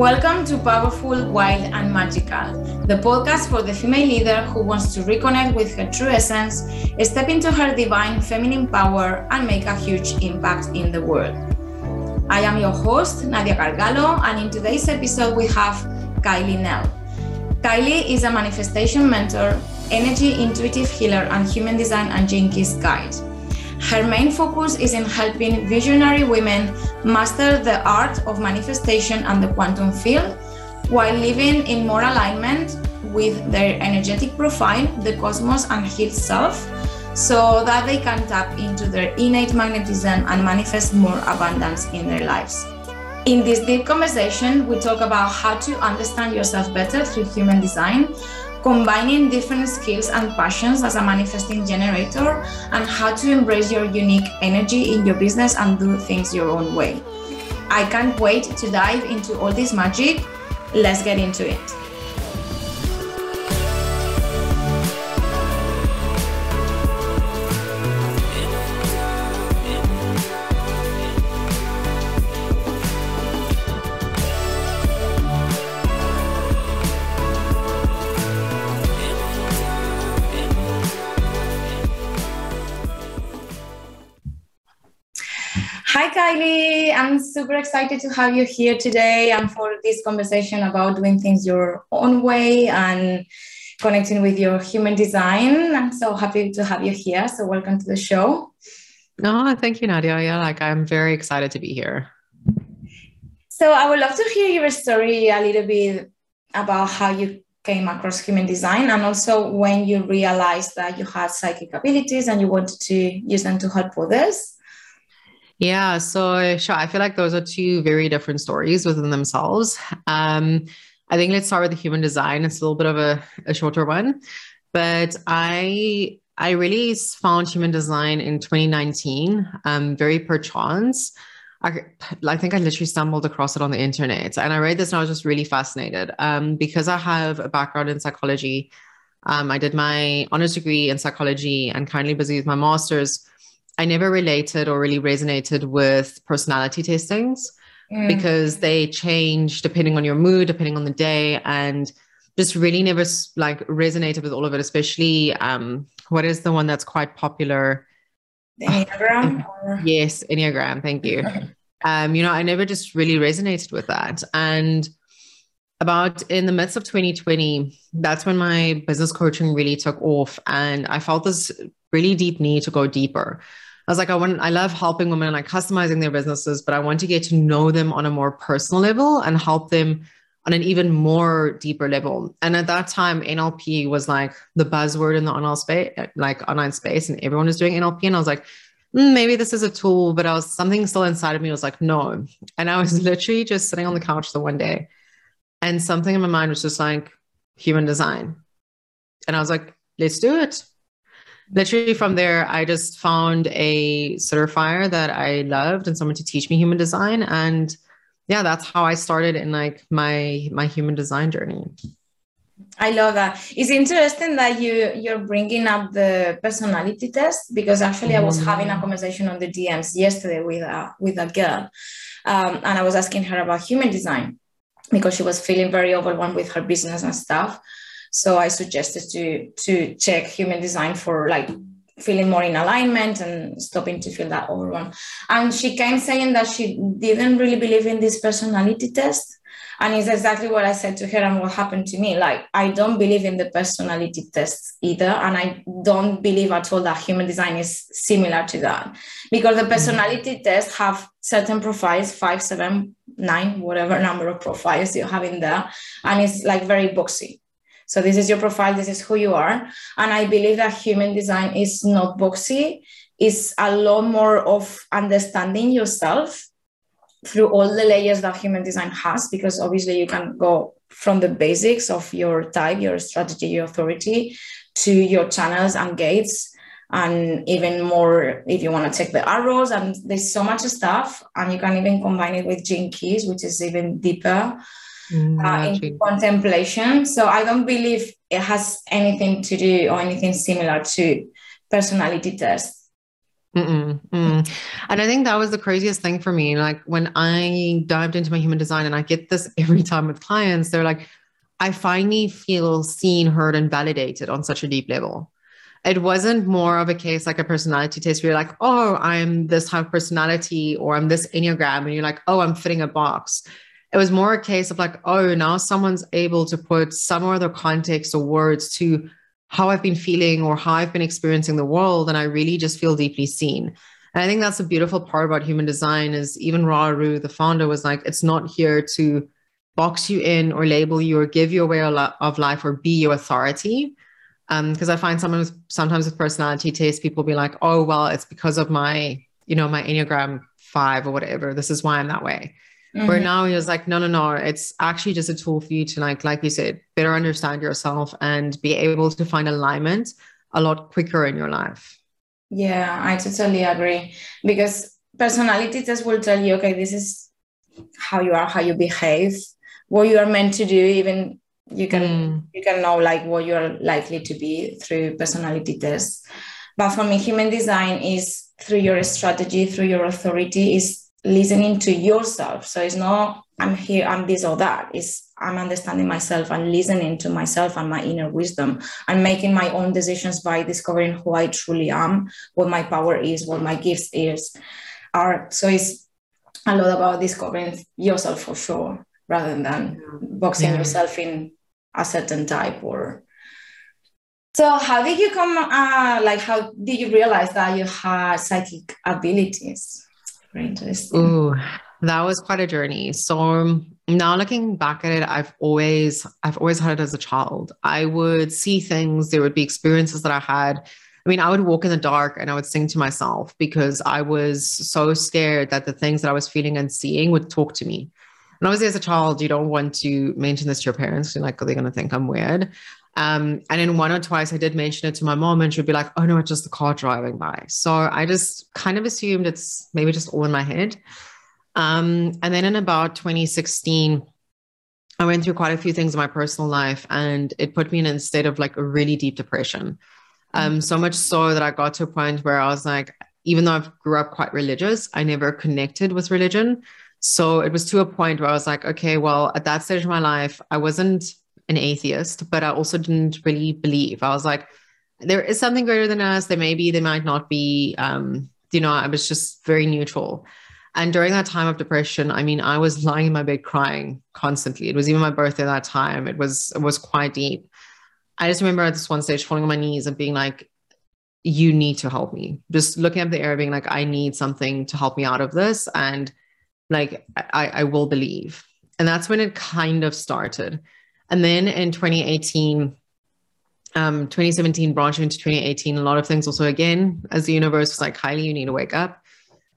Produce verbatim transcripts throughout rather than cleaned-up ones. Welcome to Powerful, Wild and Magical, the podcast for the female leader who wants to reconnect with her true essence, step into her divine feminine power, and make a huge impact in the world. I am your host, Nadia Gargalo, and in today's episode we have Kylie Nel. Kylie is a manifestation mentor, energy intuitive healer, and human design and Gene Keys guide. Her main focus is in helping visionary women master the art of manifestation and the quantum field while living in more alignment with their energetic profile, the cosmos, and healed self, so that they can tap into their innate magnetism and manifest more abundance in their lives. In this deep conversation, we talk about how to understand yourself better through human design, combining different skills and passions as a manifesting generator, and how to embrace your unique energy in your business and do things your own way. I can't wait to dive into all this magic. Let's get into it. Hi, Kylie. I'm super excited to have you here today and for this conversation about doing things your own way and connecting with your human design. I'm so happy to have you here. So welcome to the show. No, thank you, Nadia. Yeah, like I'm very excited to be here. So I would love to hear your story a little bit about how you came across human design and also when you realized that you had psychic abilities and you wanted to use them to help others. Yeah. So sure, I feel like those are two very different stories within themselves. Um, I think let's start with the human design. It's a little bit of a, a shorter one, but I, I really found human design in twenty nineteen, um, very perchance. I, I think I literally stumbled across it on the internet and I read this and I was just really fascinated, um, because I have a background in psychology. Um, I did my honors degree in psychology and currently busy with my master's. I never related or really resonated with personality testings mm. because they change depending on your mood, depending on the day, and just really never like resonated with all of it, especially um, what is the one that's quite popular? The Enneagram? Oh, yes, Enneagram. Thank you. um, you know, I never just really resonated with that. And about in the midst of twenty twenty, that's when my business coaching really took off and I felt this really deep need to go deeper. I was like, I want, I love helping women and like customizing their businesses, but I want to get to know them on a more personal level and help them on an even more deeper level. And at that time, N L P was like the buzzword in the online space, like online space, and everyone was doing N L P. And I was like, mm, maybe this is a tool, but I was something still inside of me was like, no. And I was literally just sitting on the couch the one day. And something in my mind was just like human design. And I was like, let's do it. Literally from there, I just found a certifier that I loved and someone to teach me human design. And yeah, that's how I started in like my, my human design journey. I love that. It's interesting that you, you're bringing up the personality test because actually I was mm-hmm. having a conversation on the D Ms yesterday with a, with a girl. Um, and I was asking her about human design, because she was feeling very overwhelmed with her business and stuff. So I suggested to to check human design for like feeling more in alignment and stopping to feel that overwhelmed. And she came saying that she didn't really believe in this personality test. And it's exactly what I said to her and what happened to me. Like, I don't believe in the personality tests either. And I don't believe at all that human design is similar to that, because the personality mm-hmm. tests have certain profiles, five, seven, nine, whatever number of profiles you have in there. And it's like very boxy. So this is your profile. This is who you are. And I believe that human design is not boxy. It's a lot more of understanding yourself through all the layers that human design has, because obviously you can go from the basics of your type, your strategy, your authority, to your channels and gates, and even more if you want to take the arrows. And there's so much stuff, and you can even combine it with Gene Keys, which is even deeper mm, uh, in contemplation. So I don't believe it has anything to do or anything similar to personality tests. Mm-mm, mm. And I think that was the craziest thing for me. Like when I dived into my human design, and I get this every time with clients, they're like, I finally feel seen, heard, and validated on such a deep level. It wasn't more of a case like a personality test where you're like, oh, I'm this type of personality, or I'm this Enneagram, and you're like, oh, I'm fitting a box. It was more a case of like, oh, now someone's able to put some other context or words to how I've been feeling or how I've been experiencing the world. And I really just feel deeply seen. And I think that's the beautiful part about human design is even Ra Ru, the founder, was like, it's not here to box you in or label you or give you a way of life or be your authority. Um, because I find someone with, sometimes with personality tests, people be like, oh, well, it's because of my, you know, my Enneagram five or whatever. This is why I'm that way. Mm-hmm. Where now he was like, no, no, no, it's actually just a tool for you to, like, like you said, better understand yourself and be able to find alignment a lot quicker in your life. Yeah, I totally agree. Because personality tests will tell you, okay, this is how you are, how you behave, what you are meant to do. Even you can mm. you can know like what you're likely to be through personality tests. But for me, human design is through your strategy, through your authority, is listening to yourself. So it's not I'm here, I'm this or that. It's I'm understanding myself and listening to myself and my inner wisdom. I'm making my own decisions by discovering who I truly am, what my power is, what my gifts is are. So it's a lot about discovering yourself for sure, rather than boxing yeah. yourself in a certain type. Or so how did you come uh, like how did you realize that you had psychic abilities? Ooh, that was quite a journey. So now looking back at it, I've always, I've always had it as a child. I would see things. There would be experiences that I had. I mean, I would walk in the dark and I would sing to myself because I was so scared that the things that I was feeling and seeing would talk to me. And obviously as a child, you don't want to mention this to your parents. You're like, oh, they're going to think I'm weird. Um, and then one or twice I did mention it to my mom and she'd be like, oh no, it's just the car driving by. So I just kind of assumed it's maybe just all in my head. Um, and then in about twenty sixteen, I went through quite a few things in my personal life and it put me in a state of like a really deep depression. Um, so much so that I got to a point where I was like, even though I grew up quite religious, I never connected with religion. So it was to a point where I was like, okay, well, at that stage of my life, I wasn't an atheist, but I also didn't really believe. I was like, there is something greater than us. There may be, there might not be, um, you know, I was just very neutral. And during that time of depression, I mean, I was lying in my bed crying constantly. It was even my birthday that time. It was, it was quite deep. I just remember at this one stage falling on my knees and being like, you need to help me. Just looking up the air being like, I need something to help me out of this. And like, I, I will believe. And that's when it kind of started. And then in twenty eighteen, um, twenty seventeen, branching into twenty eighteen, a lot of things also, again, as the universe was like, Kylie, you need to wake up,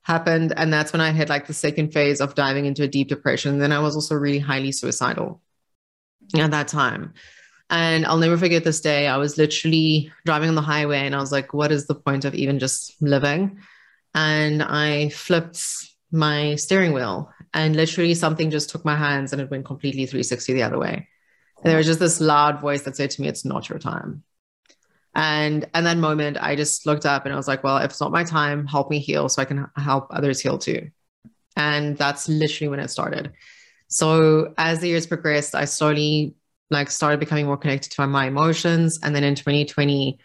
happened. And that's when I had like the second phase of diving into a deep depression. Then I was also really highly suicidal at that time. And I'll never forget this day. I was literally driving on the highway and I was like, what is the point of even just living? And I flipped my steering wheel and literally something just took my hands and it went completely three sixty the other way. And there was just this loud voice that said to me, it's not your time. And at that moment, I just looked up and I was like, well, if it's not my time, help me heal so I can help others heal too. And that's literally when it started. So as the years progressed, I slowly like started becoming more connected to my emotions. And then in twenty twenty,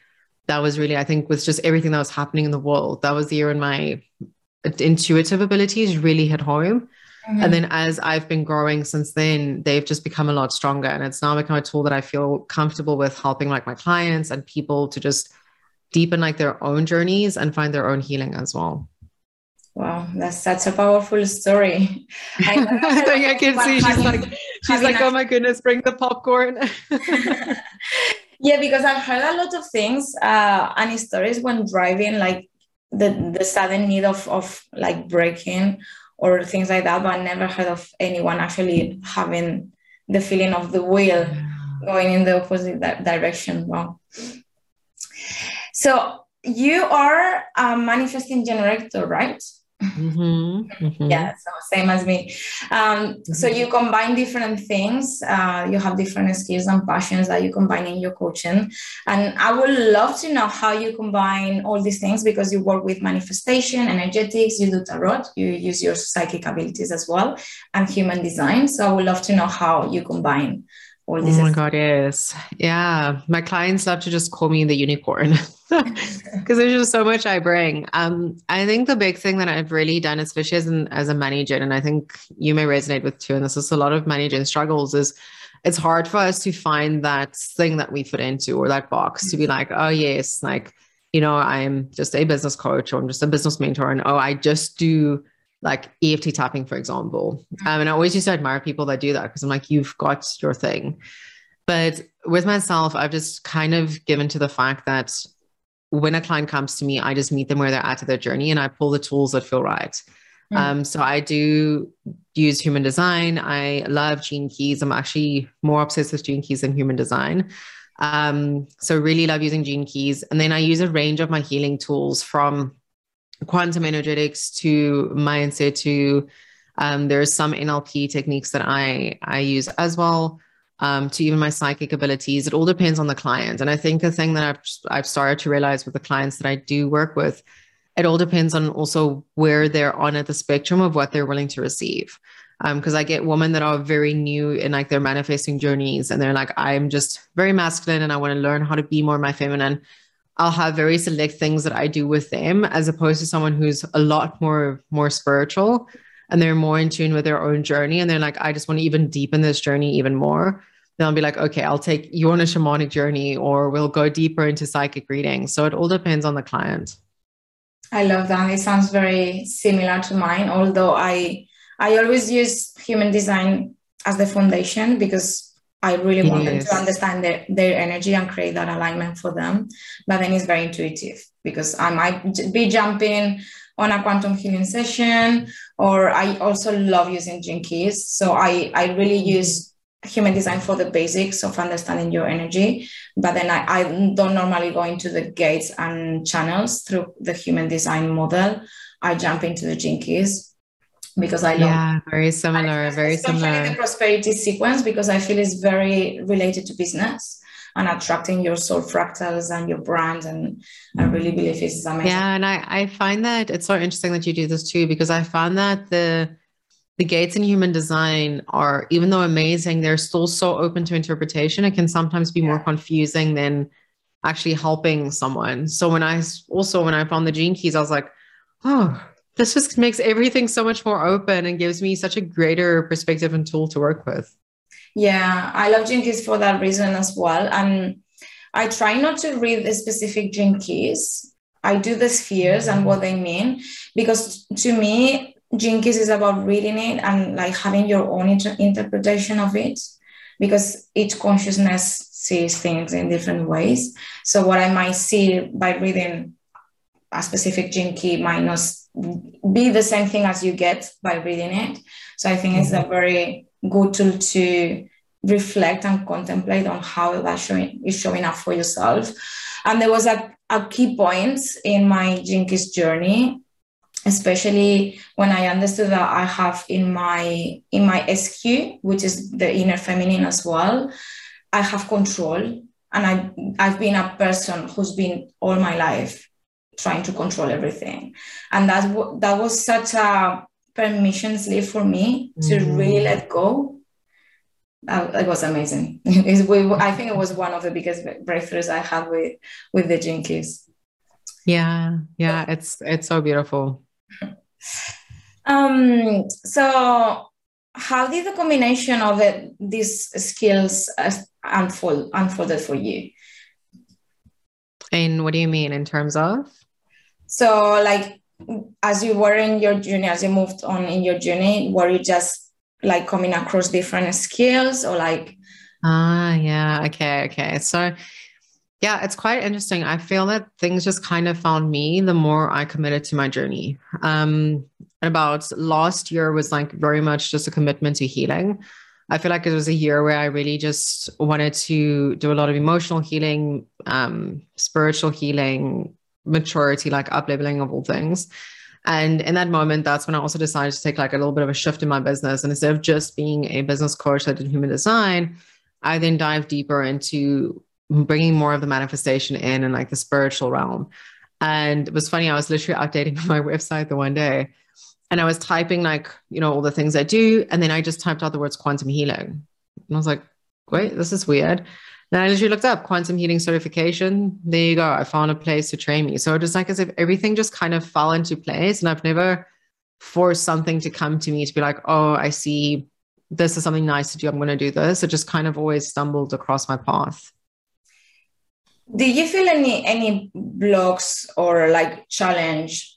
that was really, I think with just everything that was happening in the world, that was the year when my intuitive abilities really hit home. And then as I've been growing since then, they've just become a lot stronger. And it's now become a tool that I feel comfortable with helping like my clients and people to just deepen like their own journeys and find their own healing as well. Wow. That's such a powerful story. I, I think I can see she's like, she's like, oh my goodness, bring the popcorn. Yeah, because I've heard a lot of things uh, and stories when driving, like the, the sudden need of, of like braking or things like that, but I never heard of anyone actually having the feeling of the wheel going in the opposite di- direction. Wow. So you are a manifesting generator, right? Mm-hmm. Mm-hmm. Yeah, so same as me. Um, mm-hmm. So you combine different things. Uh, you have different skills and passions that you combine in your coaching. And I would love to know how you combine all these things, because you work with manifestation, energetics, you do tarot, you use your psychic abilities as well, and human design. So I would love to know how you combine all these. Oh my God, yes. Yeah. My clients love to just call me the unicorn. Because there's just so much I bring. Um, I think the big thing that I've really done, especially as, an, as a manager, and I think you may resonate with too, and this is a lot of managing struggles, is it's hard for us to find that thing that we fit into, or that box to be like, oh yes, like, you know, I'm just a business coach, or I'm just a business mentor. And, oh, I just do like E F T tapping, for example. Um, and I always used to admire people that do that, because I'm like, you've got your thing. But with myself, I've just kind of given to the fact that when a client comes to me, I just meet them where they're at in their journey, and I pull the tools that feel right. Yeah. Um, so I do use human design. I love Gene Keys. I'm actually more obsessed with Gene Keys than human design. Um, so really love using Gene Keys. And then I use a range of my healing tools, from quantum energetics to mindset to um, there's some N L P techniques that I, I use as well. Um, to even my psychic abilities. It all depends on the client. And I think the thing that I've, I've started to realize with the clients that I do work with, it all depends on also where they're on at the spectrum of what they're willing to receive. Um, because I get women that are very new in like their manifesting journeys, and they're like, I'm just very masculine and I want to learn how to be more my feminine. I'll have very select things that I do with them, as opposed to someone who's a lot more, more spiritual. And they're more in tune with their own journey. And they're like, I just want to even deepen this journey even more. Then I'll be like, okay, I'll take you on a shamanic journey, or we'll go deeper into psychic reading. So it all depends on the client. I love that. It sounds very similar to mine. Although I, I always use human design as the foundation, because I really yes. want them to understand their, their energy and create that alignment for them. But then it's very intuitive, because I might be jumping on a quantum healing session, or I also love using Gene Keys. So I, I really use human design for the basics of understanding your energy, but then I, I don't normally go into the gates and channels through the human design model. I jump into the Gene Keys, because I love yeah, very similar, I, very especially similar. The prosperity sequence, because I feel it's very related to business and attracting your soul fractals and your brand. And I really believe it's amazing. Yeah. And I, I find that it's so interesting that you do this too, because I found that the, the gates in human design are, even though amazing, they're still so open to interpretation. It can sometimes be yeah. more confusing than actually helping someone. So when I also, when I found the Gene Keys, I was like, oh, this just makes everything so much more open and gives me such a greater perspective and tool to work with. Yeah, I love Gene Keys for that reason as well. And I try not to read the specific Gene Keys. I do the spheres and what they mean, because to me, Gene Keys is about reading it and like having your own inter- interpretation of it, because each consciousness sees things in different ways. So what I might see by reading a specific Gene Key might not be the same thing as you get by reading it. So I think mm-hmm. it's a very good tool to reflect and contemplate on how that showing, is showing up for yourself. And there was a, a key point in my Gene Keys journey, especially when I understood that I have in my in my S Q, which is the inner feminine as well, I have control. And I, I've been a person who's been all my life trying to control everything. And that, w- that was such a permission slip for me to mm. really let go. Uh, it was amazing. It's, we, I think it was one of the biggest breakthroughs I had with with the Gene Keys. Yeah, yeah, it's it's so beautiful. Um, so how did the combination of it, these skills unfold unfolded for you? And what do you mean in terms of? So like, as you were in your journey, as you moved on in your journey, were you just like coming across different skills or like? Ah, yeah. Okay. Okay. So yeah, it's quite interesting. I feel that things just kind of found me the more I committed to my journey. Um, about last year was like very much just a commitment to healing. I feel like it was a year where I really just wanted to do a lot of emotional healing, um, spiritual healing, maturity, like up leveling of all things. And in that moment, that's when I also decided to take like a little bit of a shift in my business. And instead of just being a business coach that did human design, I then dived deeper into bringing more of the manifestation in and like the spiritual realm. And it was funny. I was literally updating my website the one day and I was typing like, you know, all the things I do. And then I just typed out the words quantum healing. And I was like, wait, this is weird. Then I literally looked up quantum healing certification. There you go. I found a place to train me. So it was like as if everything just kind of fell into place. And I've never forced something to come to me to be like, oh, I see this is something nice to do. I'm going to do this. It just kind of always stumbled across my path. Do you feel any any blocks or like challenge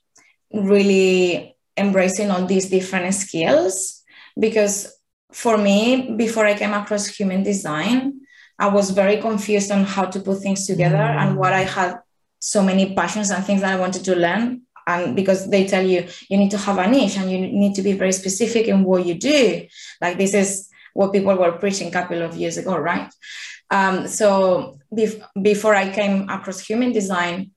really embracing all these different skills? Because for me, before I came across human design, I was very confused on how to put things together mm. and what I had so many passions and things that I wanted to learn. And because they tell you, you need to have a niche and you need to be very specific in what you do. Like this is what people were preaching a couple of years ago, right? Um, so bef- before I came across human design,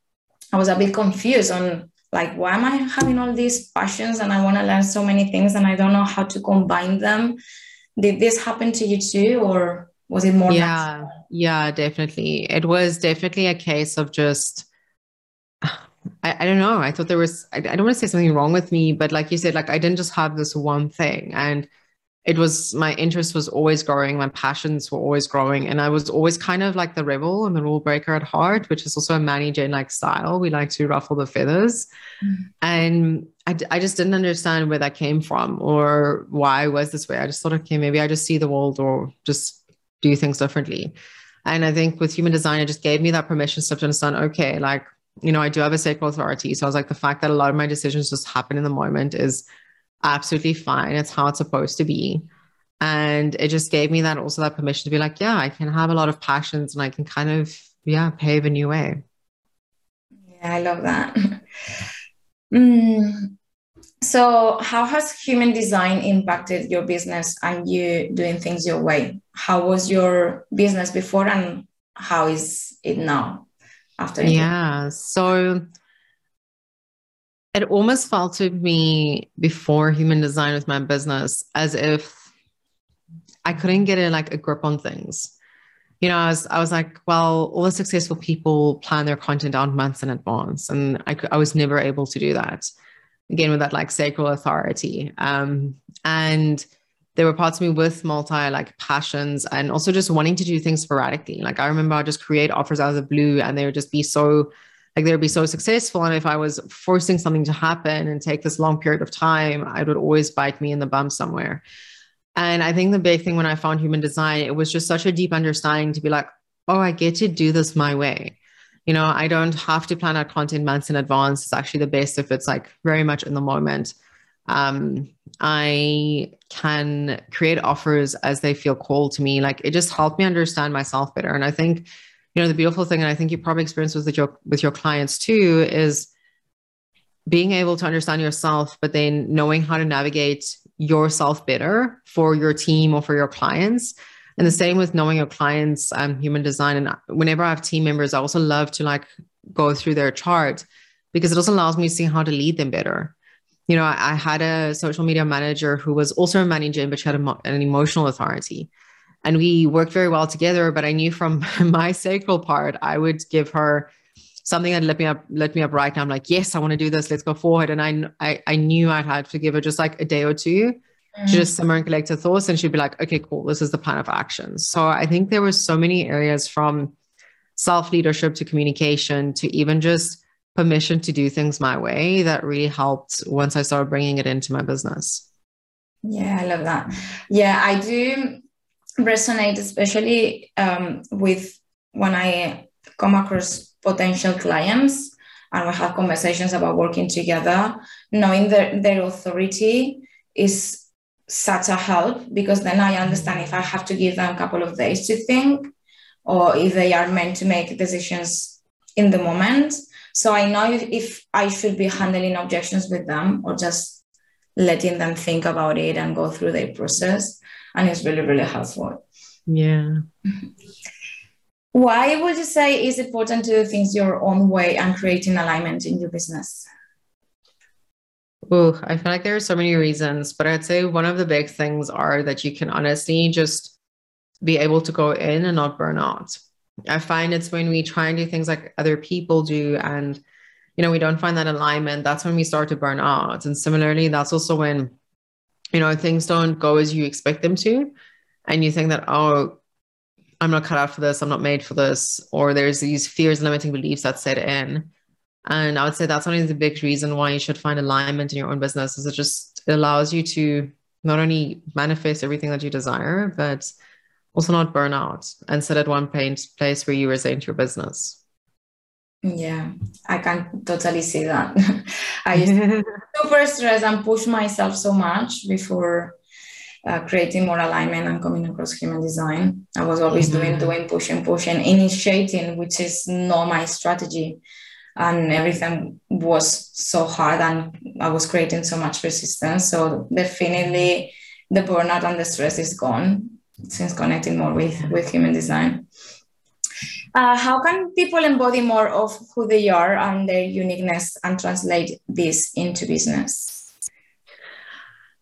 I was a bit confused on like, why am I having all these passions and I want to learn so many things and I don't know how to combine them? Did this happen to you too? Or was it more? Yeah, natural? yeah, definitely. It was definitely a case of just, I, I don't know. I thought there was, I, I don't want to say something wrong with me, but like you said, like I didn't just have this one thing. And it was, my interest was always growing. My passions were always growing. And I was always kind of like the rebel and the rule breaker at heart, which is also a Manny Jane-like style. We like to ruffle the feathers. Mm-hmm. And I, I just didn't understand where that came from or why I was this way. I just thought, okay, maybe I just see the world or just do things differently. And I think with human design, it just gave me that permission slip to understand, okay, like, you know, I do have a sacral authority. So I was like, the fact that a lot of my decisions just happen in the moment is absolutely fine. It's how it's supposed to be. And it just gave me that also that permission to be like, yeah, I can have a lot of passions and I can kind of, yeah, pave a new way. Yeah, I love that. mm. So how has human design impacted your business and you doing things your way? How was your business before and how is it now? After? Yeah. So it almost felt to me before human design with my business as if I couldn't get a, like a grip on things. You know, I was, I was like, well, all the successful people plan their content out months in advance. And I, I was never able to do that. Again, with that like sacral authority. Um, and there were parts of me with multi like passions and also just wanting to do things sporadically. Like I remember I just create offers out of the blue and they would just be so Like they would be so successful. And if I was forcing something to happen and take this long period of time, it would always bite me in the bum somewhere. And I think the big thing when I found human design, it was just such a deep understanding to be like, oh, I get to do this my way. You know, I don't have to plan out content months in advance. It's actually the best if it's like very much in the moment. Um, I can create offers as they feel called to me. Like it just helped me understand myself better. And I think you know, the beautiful thing, and I think you probably experience with your, with your clients too, is being able to understand yourself, but then knowing how to navigate yourself better for your team or for your clients. And the same with knowing your clients, um, human design. And whenever I have team members, I also love to like go through their chart because it also allows me to see how to lead them better. You know, I, I had a social media manager who was also a manager, but she had a, an emotional authority. And we worked very well together, but I knew from my sacral part, I would give her something that lit me up, lit me up right now. I'm like, yes, I want to do this. Let's go forward. And I, I, I knew I had to give her just like a day or two mm-hmm. to just simmer and collect her thoughts. And she'd be like, okay, cool. This is the plan of action. So I think there were so many areas from self-leadership to communication to even just permission to do things my way that really helped once I started bringing it into my business. Yeah, I love that. Yeah, I do resonate, especially um, with when I come across potential clients and we have conversations about working together, knowing their, their authority is such a help because then I understand if I have to give them a couple of days to think or if they are meant to make decisions in the moment. So I know if, if I should be handling objections with them or just letting them think about it and go through their process. And it's really, really helpful. Yeah. Why would you say it's important to do things your own way and creating alignment in your business? Ooh, I feel like there are so many reasons, but I'd say one of the big things are that you can honestly just be able to go in and not burn out. I find it's when we try and do things like other people do and, you know, we don't find that alignment. That's when we start to burn out. And similarly, that's also when, you know, things don't go as you expect them to. And you think that, oh, I'm not cut out for this. I'm not made for this. Or there's these fears and limiting beliefs that set in. And I would say that's only the big reason why you should find alignment in your own business, is it just allows you to not only manifest everything that you desire, but also not burn out and sit at one place where you resent your business. Yeah, I can totally see that. I used to be super stressed and push myself so much before uh, creating more alignment and coming across Human Design. I was always mm-hmm. doing, doing, pushing, pushing, initiating, which is not my strategy. And everything was so hard and I was creating so much resistance. So definitely the burnout and the stress is gone since connecting more with, with Human Design. Uh, how can people embody more of who they are and their uniqueness and translate this into business?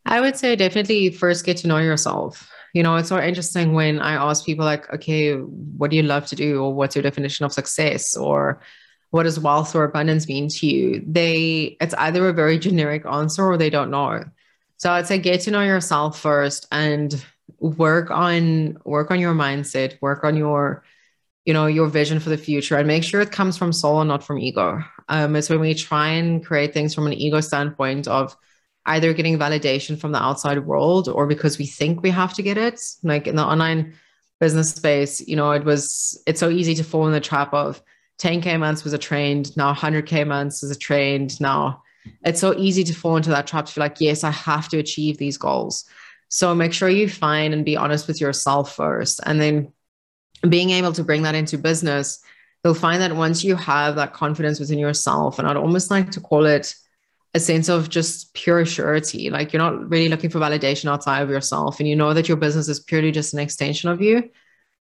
I would say definitely first get to know yourself. You know, it's so interesting when I ask people like, okay, what do you love to do? Or what's your definition of success? Or what does wealth or abundance mean to you? They, it's either a very generic answer or they don't know. So I'd say get to know yourself first and work on, work on your mindset, work on your, you know, your vision for the future, and make sure it comes from soul and not from ego. Um, it's when we try and create things from an ego standpoint of either getting validation from the outside world or because we think we have to get it. Like in the online business space, you know, it was, it's so easy to fall in the trap of, ten K months was a trend. Now one hundred K months is a trend. Now it's so easy to fall into that trap to feel like, yes, I have to achieve these goals. So make sure you find and be honest with yourself first. And then being able to bring that into business, you'll find that once you have that confidence within yourself, and I'd almost like to call it a sense of just pure surety, like you're not really looking for validation outside of yourself and you know that your business is purely just an extension of you,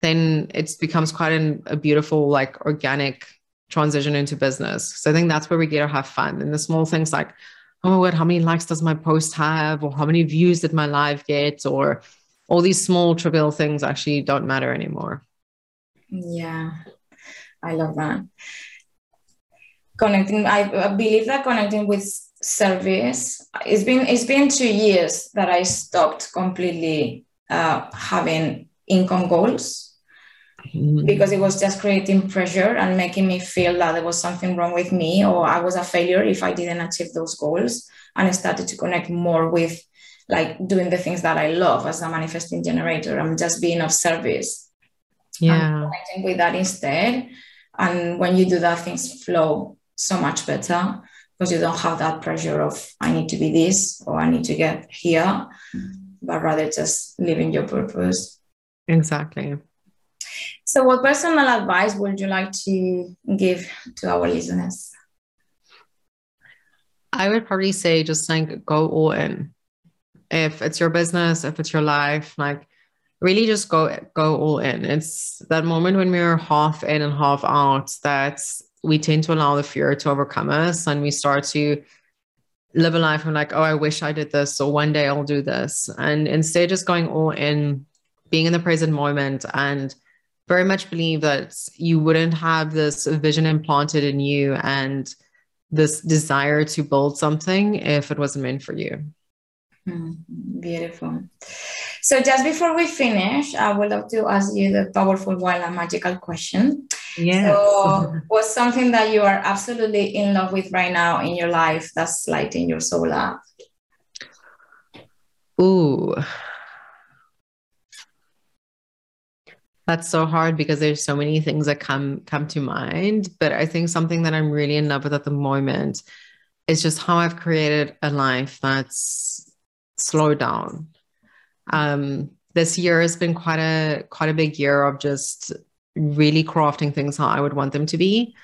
then it becomes quite an, a beautiful, like organic transition into business. So I think that's where we get to have fun. And the small things like, oh my word, how many likes does my post have? Or how many views did my live get? Or all these small trivial things actually don't matter anymore. Yeah, I love that. Connecting, I, I believe that connecting with service, it's been, it's been two years that I stopped completely uh, having income goals, because it was just creating pressure and making me feel that there was something wrong with me or I was a failure if I didn't achieve those goals. And I started to connect more with like doing the things that I love as a manifesting generator. I'm just being of service. Yeah. And connecting with that instead. And when you do that, things flow so much better because you don't have that pressure of I need to be this or I need to get here, but rather just living your purpose. Exactly. So what personal advice would you like to give to our listeners? I would probably say just like go all in. If it's your business, if it's your life, like really just go, go all in. It's that moment when we're half in and half out that we tend to allow the fear to overcome us and we start to live a life and like, oh, I wish I did this or one day I'll do this. And instead just going all in, being in the present moment, and very much believe that you wouldn't have this vision implanted in you and this desire to build something if it wasn't meant for you. Mm, beautiful. So just before we finish, I would love to ask you the powerful, wild and magical question. Yes. So what's something that you are absolutely in love with right now in your life that's lighting your soul up? Ooh. That's so hard because there's so many things that come, come to mind, but I think something that I'm really in love with at the moment is just how I've created a life that's slowed down. Um, this year has been quite a, quite a big year of just really crafting things how I would want them to be.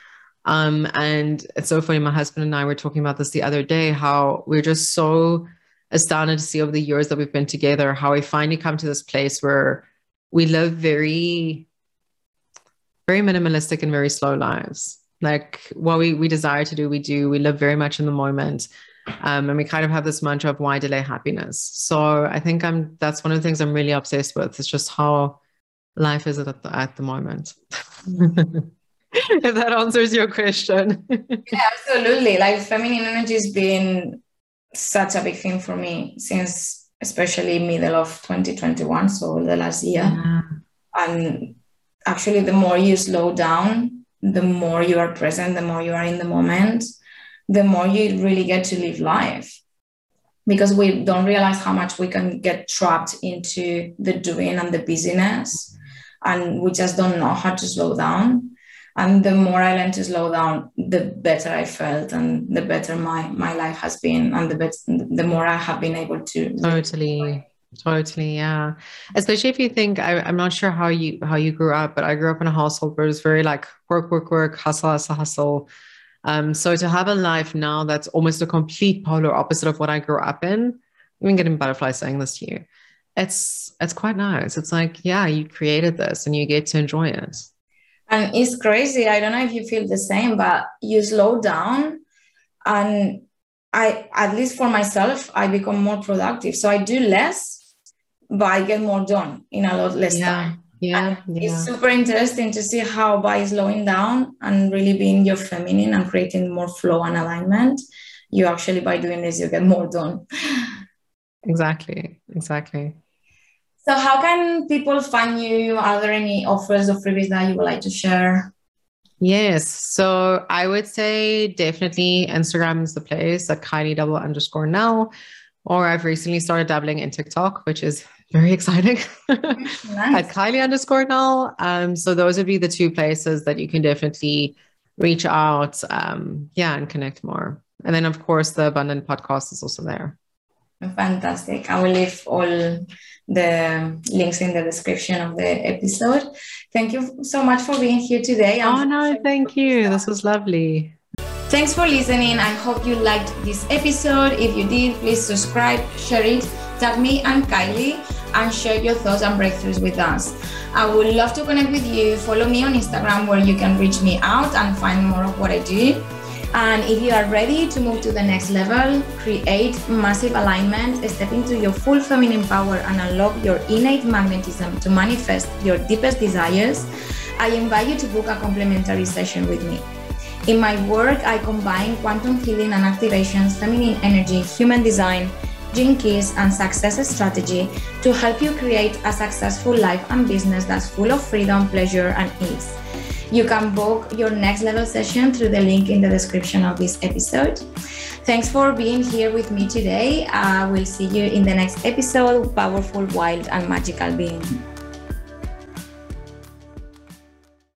Um, and it's so funny. My husband and I were talking about this the other day, how we're just so astounded to see over the years that we've been together, how we finally come to this place where we live very, very minimalistic and very slow lives. Like what we, we desire to do, we do. We live very much in the moment. Um, and we kind of have this mantra of why delay happiness. So I think I'm, that's one of the things I'm really obsessed with. It's just how life is at the, at the moment. If that answers your question. Yeah, absolutely. Like feminine energy has been such a big thing for me since especially middle of twenty twenty-one. So the last year. Yeah. And actually the more you slow down, the more you are present, the more you are in the moment, the more you really get to live life, because we don't realize how much we can get trapped into the doing and the busyness, and we just don't know how to slow down. And the more I learned to slow down, the better I felt, and the better my, my life has been, and the better, the more I have been able to. Totally. Totally. Yeah. Especially if you think, I, I'm not sure how you, how you grew up, but I grew up in a household where it was very like work, work, work, hustle, hustle, hustle. Um, so to have a life now that's almost a complete polar opposite of what I grew up in, even getting butterflies saying this to you, it's, it's quite nice. It's like, yeah, you created this and you get to enjoy it. And it's crazy. I don't know if you feel the same, but you slow down, and I, at least for myself, I become more productive. So I do less, but I get more done in a lot less yeah. time. Yeah, yeah. It's super interesting to see how by slowing down and really being your feminine and creating more flow and alignment, you actually, by doing this, you get more done. Exactly. Exactly. So how can people find you? Are there any offers or freebies that you would like to share? Yes. So I would say definitely Instagram is the place at Kylie double underscore Nel, or I've recently started dabbling in TikTok, which is very exciting. Nice. At Kylie underscore Nel. Um, so those would be the two places that you can definitely reach out. Um, yeah. And connect more. And then of course the Abundant Podcast is also there. Fantastic. I will leave all the links in the description of the episode. Thank you so much for being here today. Oh no, thank you. This was lovely. Thanks for listening. I hope you liked this episode. If you did, please subscribe, share it, tag me and Kylie, and share your thoughts and breakthroughs with us. I would love to connect with you. Follow me on Instagram, where you can reach me out and find more of what I do. And if you are ready to move to the next level, create massive alignment, step into your full feminine power, and unlock your innate magnetism to manifest your deepest desires, I invite you to book a complimentary session with me. In my work, I combine quantum healing and activations, feminine energy, human design, gene keys, and success strategy to help you create a successful life and business that's full of freedom, pleasure, and ease. You can book your next level session through the link in the description of this episode. Thanks for being here with me today. I will see you in the next episode. Powerful, wild, and magical being.